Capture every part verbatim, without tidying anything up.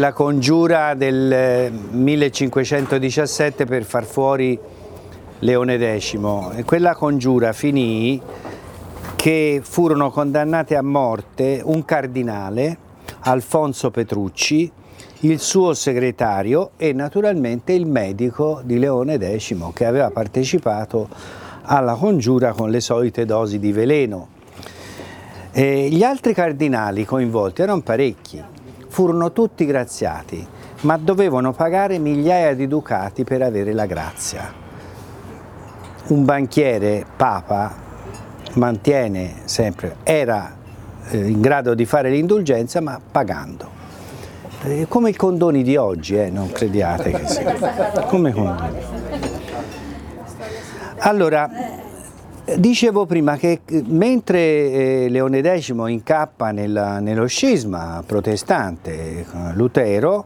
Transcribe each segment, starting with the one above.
La congiura del millecinquecentodiciassette per far fuori Leone X, e quella congiura finì che furono condannati a morte un cardinale, Alfonso Petrucci, il suo segretario e naturalmente il medico di Leone X che aveva partecipato alla congiura con le solite dosi di veleno. E gli altri cardinali coinvolti erano parecchi. Furono tutti graziati, ma dovevano pagare migliaia di ducati per avere la grazia. Un banchiere, Papa, mantiene sempre, era in grado di fare l'indulgenza, ma pagando. Come i condoni di oggi, eh, non crediate che sia. Come condoni. Allora, dicevo prima che mentre Leone X incappa nella, nello scisma protestante con Lutero,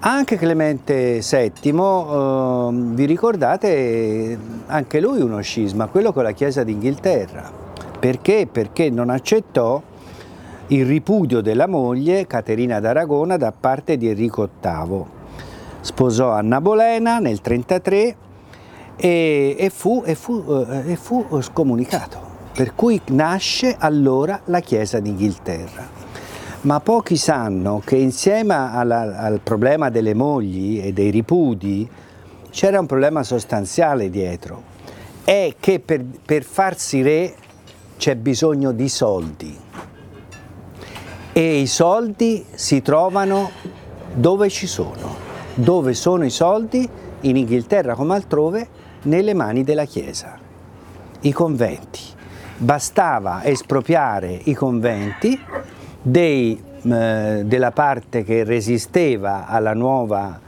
anche Clemente settimo, eh, vi ricordate, anche lui uno scisma, quello con la Chiesa d'Inghilterra. Perché? Perché non accettò il ripudio della moglie Caterina d'Aragona da parte di Enrico ottavo. Sposò Anna Bolena nel trentatré. E, e, fu, e, fu, e fu scomunicato, per cui nasce allora la Chiesa d'Inghilterra. Ma pochi sanno che insieme alla, al problema delle mogli e dei ripudi c'era un problema sostanziale dietro, è che per, per farsi re c'è bisogno di soldi e i soldi si trovano dove ci sono. Dove sono i soldi? In Inghilterra come altrove, nelle mani della Chiesa, i conventi. Bastava espropriare i conventi dei, eh, della parte che resisteva alla nuova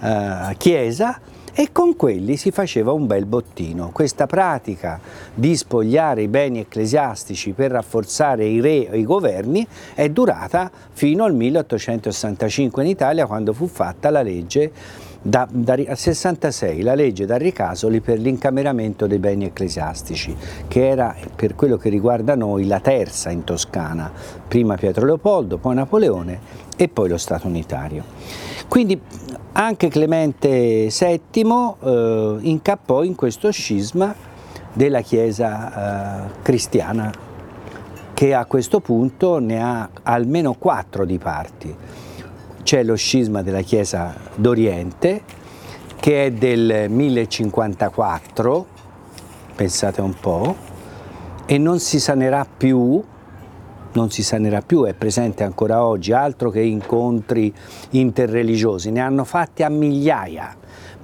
eh, Chiesa e con quelli si faceva un bel bottino. Questa pratica di spogliare i beni ecclesiastici per rafforzare i re e i governi è durata fino al milleottocentosessantacinque in Italia, quando fu fatta la legge Da, da, a sessantasei la legge da Ricasoli per l'incameramento dei beni ecclesiastici, che era per quello che riguarda noi la terza in Toscana, prima Pietro Leopoldo, poi Napoleone e poi lo Stato unitario. Quindi anche Clemente settimo eh, incappò in questo scisma della Chiesa eh, cristiana, che a questo punto ne ha almeno quattro di parti. C'è lo scisma della Chiesa d'Oriente, che è del millecinquantaquattro, pensate un po', e non si sanerà più, non si sanerà più, è presente ancora oggi, altro che incontri interreligiosi, ne hanno fatti a migliaia.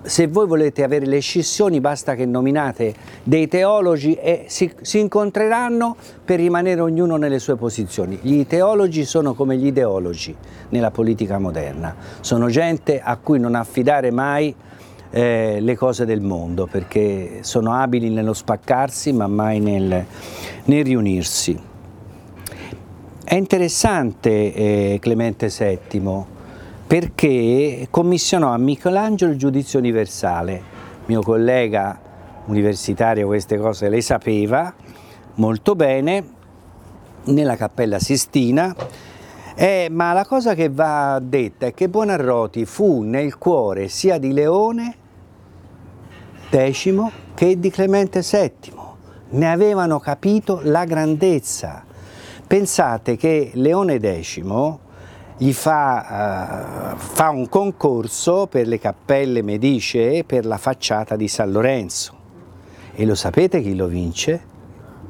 Se voi volete avere le scissioni basta che nominate dei teologi e si, si incontreranno per rimanere ognuno nelle sue posizioni. Gli teologi sono come gli ideologi nella politica moderna, sono gente a cui non affidare mai eh, le cose del mondo, perché sono abili nello spaccarsi ma mai nel, nel riunirsi. È interessante eh, Clemente settimo, perché commissionò a Michelangelo il giudizio universale. Mio collega universitario queste cose le sapeva molto bene, nella Cappella Sistina, eh, ma la cosa che va detta è che Buonarroti fu nel cuore sia di Leone X che di Clemente settimo, ne avevano capito la grandezza. Pensate che Leone X gli fa, uh, fa un concorso per le cappelle medicee per la facciata di San Lorenzo, e lo sapete chi lo vince?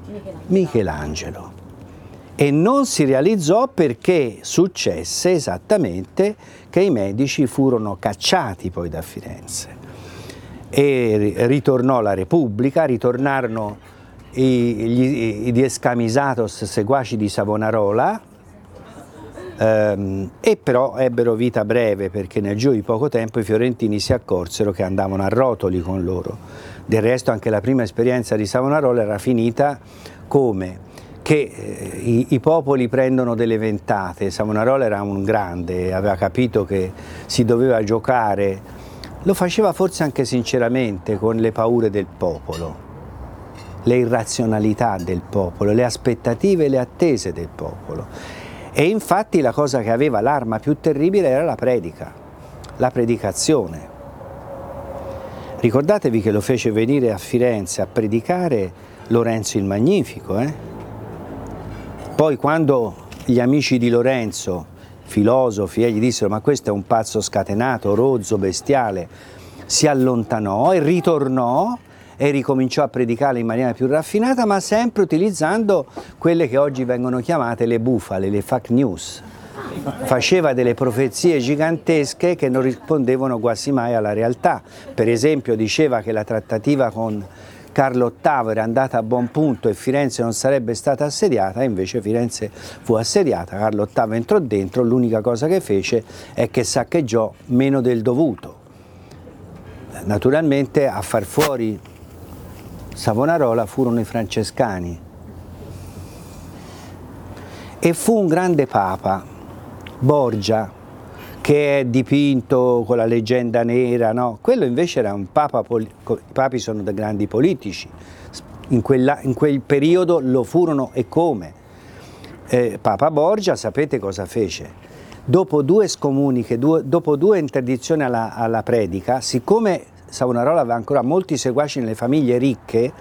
Michelangelo. Michelangelo. E non si realizzò perché successe esattamente che i Medici furono cacciati poi da Firenze e ritornò la Repubblica, ritornarono i, gli, i descamisados seguaci di Savonarola. Um, e però ebbero vita breve, perché nel giro di poco tempo i fiorentini si accorsero che andavano a rotoli con loro. Del resto anche la prima esperienza di Savonarola era finita come? Che eh, i, i popoli prendono delle ventate. Savonarola era un grande, aveva capito che si doveva giocare, lo faceva forse anche sinceramente con le paure del popolo, le irrazionalità del popolo, le aspettative e le attese del popolo. E infatti la cosa che aveva l'arma più terribile era la predica, la predicazione. Ricordatevi che lo fece venire a Firenze a predicare Lorenzo il Magnifico. Eh? Poi quando gli amici di Lorenzo, filosofi, eh, gli dissero ma questo è un pazzo scatenato, rozzo, bestiale, si allontanò e ritornò e ricominciò a predicare in maniera più raffinata, ma sempre utilizzando quelle che oggi vengono chiamate le bufale, le fake news. Faceva delle profezie gigantesche che non rispondevano quasi mai alla realtà. Per esempio diceva che la trattativa con Carlo ottavo era andata a buon punto e Firenze non sarebbe stata assediata, invece Firenze fu assediata, Carlo ottavo entrò dentro, l'unica cosa che fece è che saccheggiò meno del dovuto. Naturalmente a far fuori Savonarola furono i francescani e fu un grande papa, Borgia, che è dipinto con la leggenda nera, no? Quello invece era un papa, poli- i papi sono dei grandi politici, in, quella, in quel periodo lo furono e come. Eh, Papa Borgia sapete cosa fece? Dopo due scomuniche, due, dopo due interdizioni alla, alla predica, siccome Savonarola aveva ancora molti seguaci nelle famiglie ricche,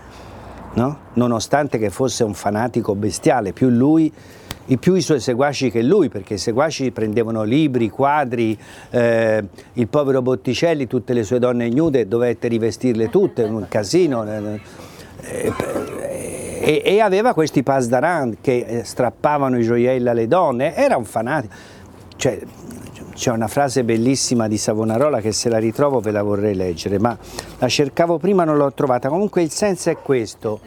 no? Nonostante che fosse un fanatico bestiale, più lui, i più i suoi seguaci che lui, perché i seguaci prendevano libri, quadri, eh, il povero Botticelli, tutte le sue donne nude, dovette rivestirle tutte, un casino, eh, eh, e aveva questi pasdaran che strappavano i gioielli alle donne, era un fanatico, cioè... C'è una frase bellissima di Savonarola che se la ritrovo ve la vorrei leggere, ma la cercavo prima, non l'ho trovata. Comunque il senso è questo,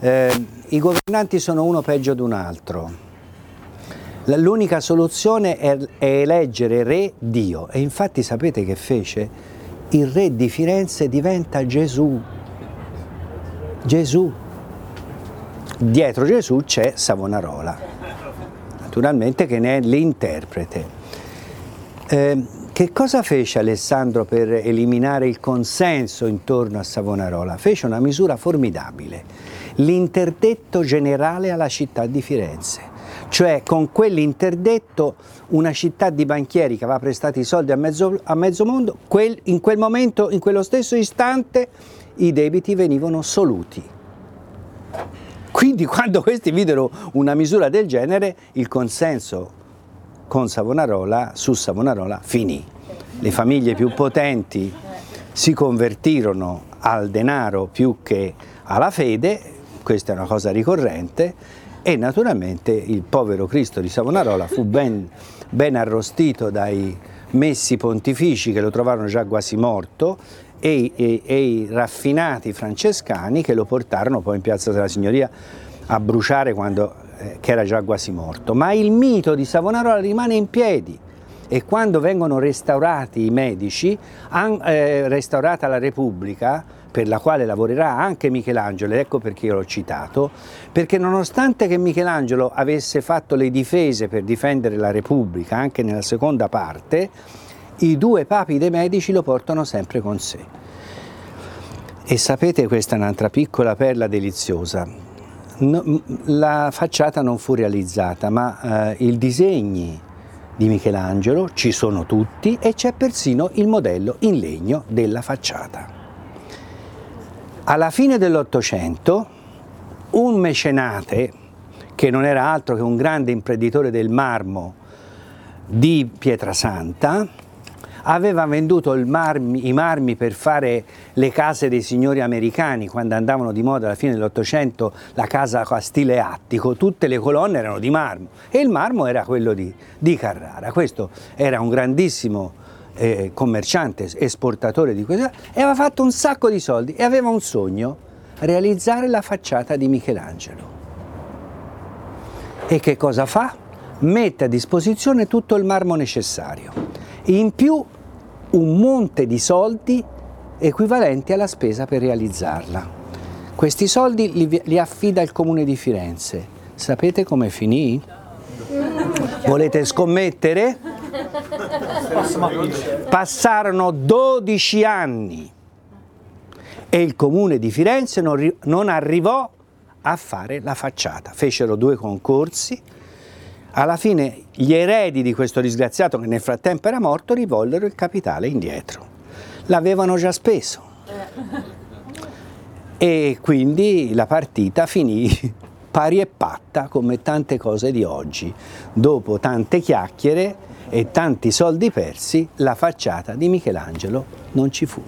eh, i governanti sono uno peggio di un altro, l'unica soluzione è, è eleggere re Dio, e infatti sapete che fece? Il re di Firenze diventa Gesù, Gesù, dietro Gesù c'è Savonarola, naturalmente che ne è l'interprete. Eh, che cosa fece Alessandro per eliminare il consenso intorno a Savonarola? Fece una misura formidabile, l'interdetto generale alla città di Firenze, cioè con quell'interdetto una città di banchieri che aveva prestato i soldi a mezzo, a mezzo mondo, quel, in quel momento, in quello stesso istante, i debiti venivano soluti. Quindi quando questi videro una misura del genere, il consenso con Savonarola, su Savonarola, finì. Le famiglie più potenti si convertirono al denaro più che alla fede, questa è una cosa ricorrente, e naturalmente il povero Cristo di Savonarola fu ben, ben arrostito dai messi pontifici che lo trovarono già quasi morto e, e, e i raffinati francescani che lo portarono poi in Piazza della Signoria a bruciare quando... che era già quasi morto, ma il mito di Savonarola rimane in piedi e quando vengono restaurati i Medici, an, eh, restaurata la Repubblica, per la quale lavorerà anche Michelangelo, ecco perché io l'ho citato, perché nonostante che Michelangelo avesse fatto le difese per difendere la Repubblica, anche nella seconda parte, i due papi dei Medici lo portano sempre con sé. E sapete, questa è un'altra piccola perla deliziosa. No, la facciata non fu realizzata, ma eh, i disegni di Michelangelo ci sono tutti e c'è persino il modello in legno della facciata. Alla fine dell'Ottocento un mecenate, che non era altro che un grande imprenditore del marmo di Pietrasanta, aveva venduto il marmi, i marmi per fare le case dei signori americani, quando andavano di moda alla fine dell'Ottocento, la casa a stile attico, tutte le colonne erano di marmo e il marmo era quello di, di Carrara. Questo era un grandissimo eh, commerciante, esportatore di questo, e aveva fatto un sacco di soldi e aveva un sogno, realizzare la facciata di Michelangelo. E che cosa fa? Mette a disposizione tutto il marmo necessario. In più un monte di soldi equivalenti alla spesa per realizzarla. Questi soldi li, li affida il Comune di Firenze. Sapete come finì? Volete scommettere? Passarono dodici anni e il Comune di Firenze non, non arrivò a fare la facciata. Fecero due concorsi. Alla fine gli eredi di questo disgraziato, che nel frattempo era morto, rivolsero il capitale indietro. L'avevano già speso. E quindi la partita finì pari e patta, come tante cose di oggi. Dopo tante chiacchiere e tanti soldi persi, la facciata di Michelangelo non ci fu.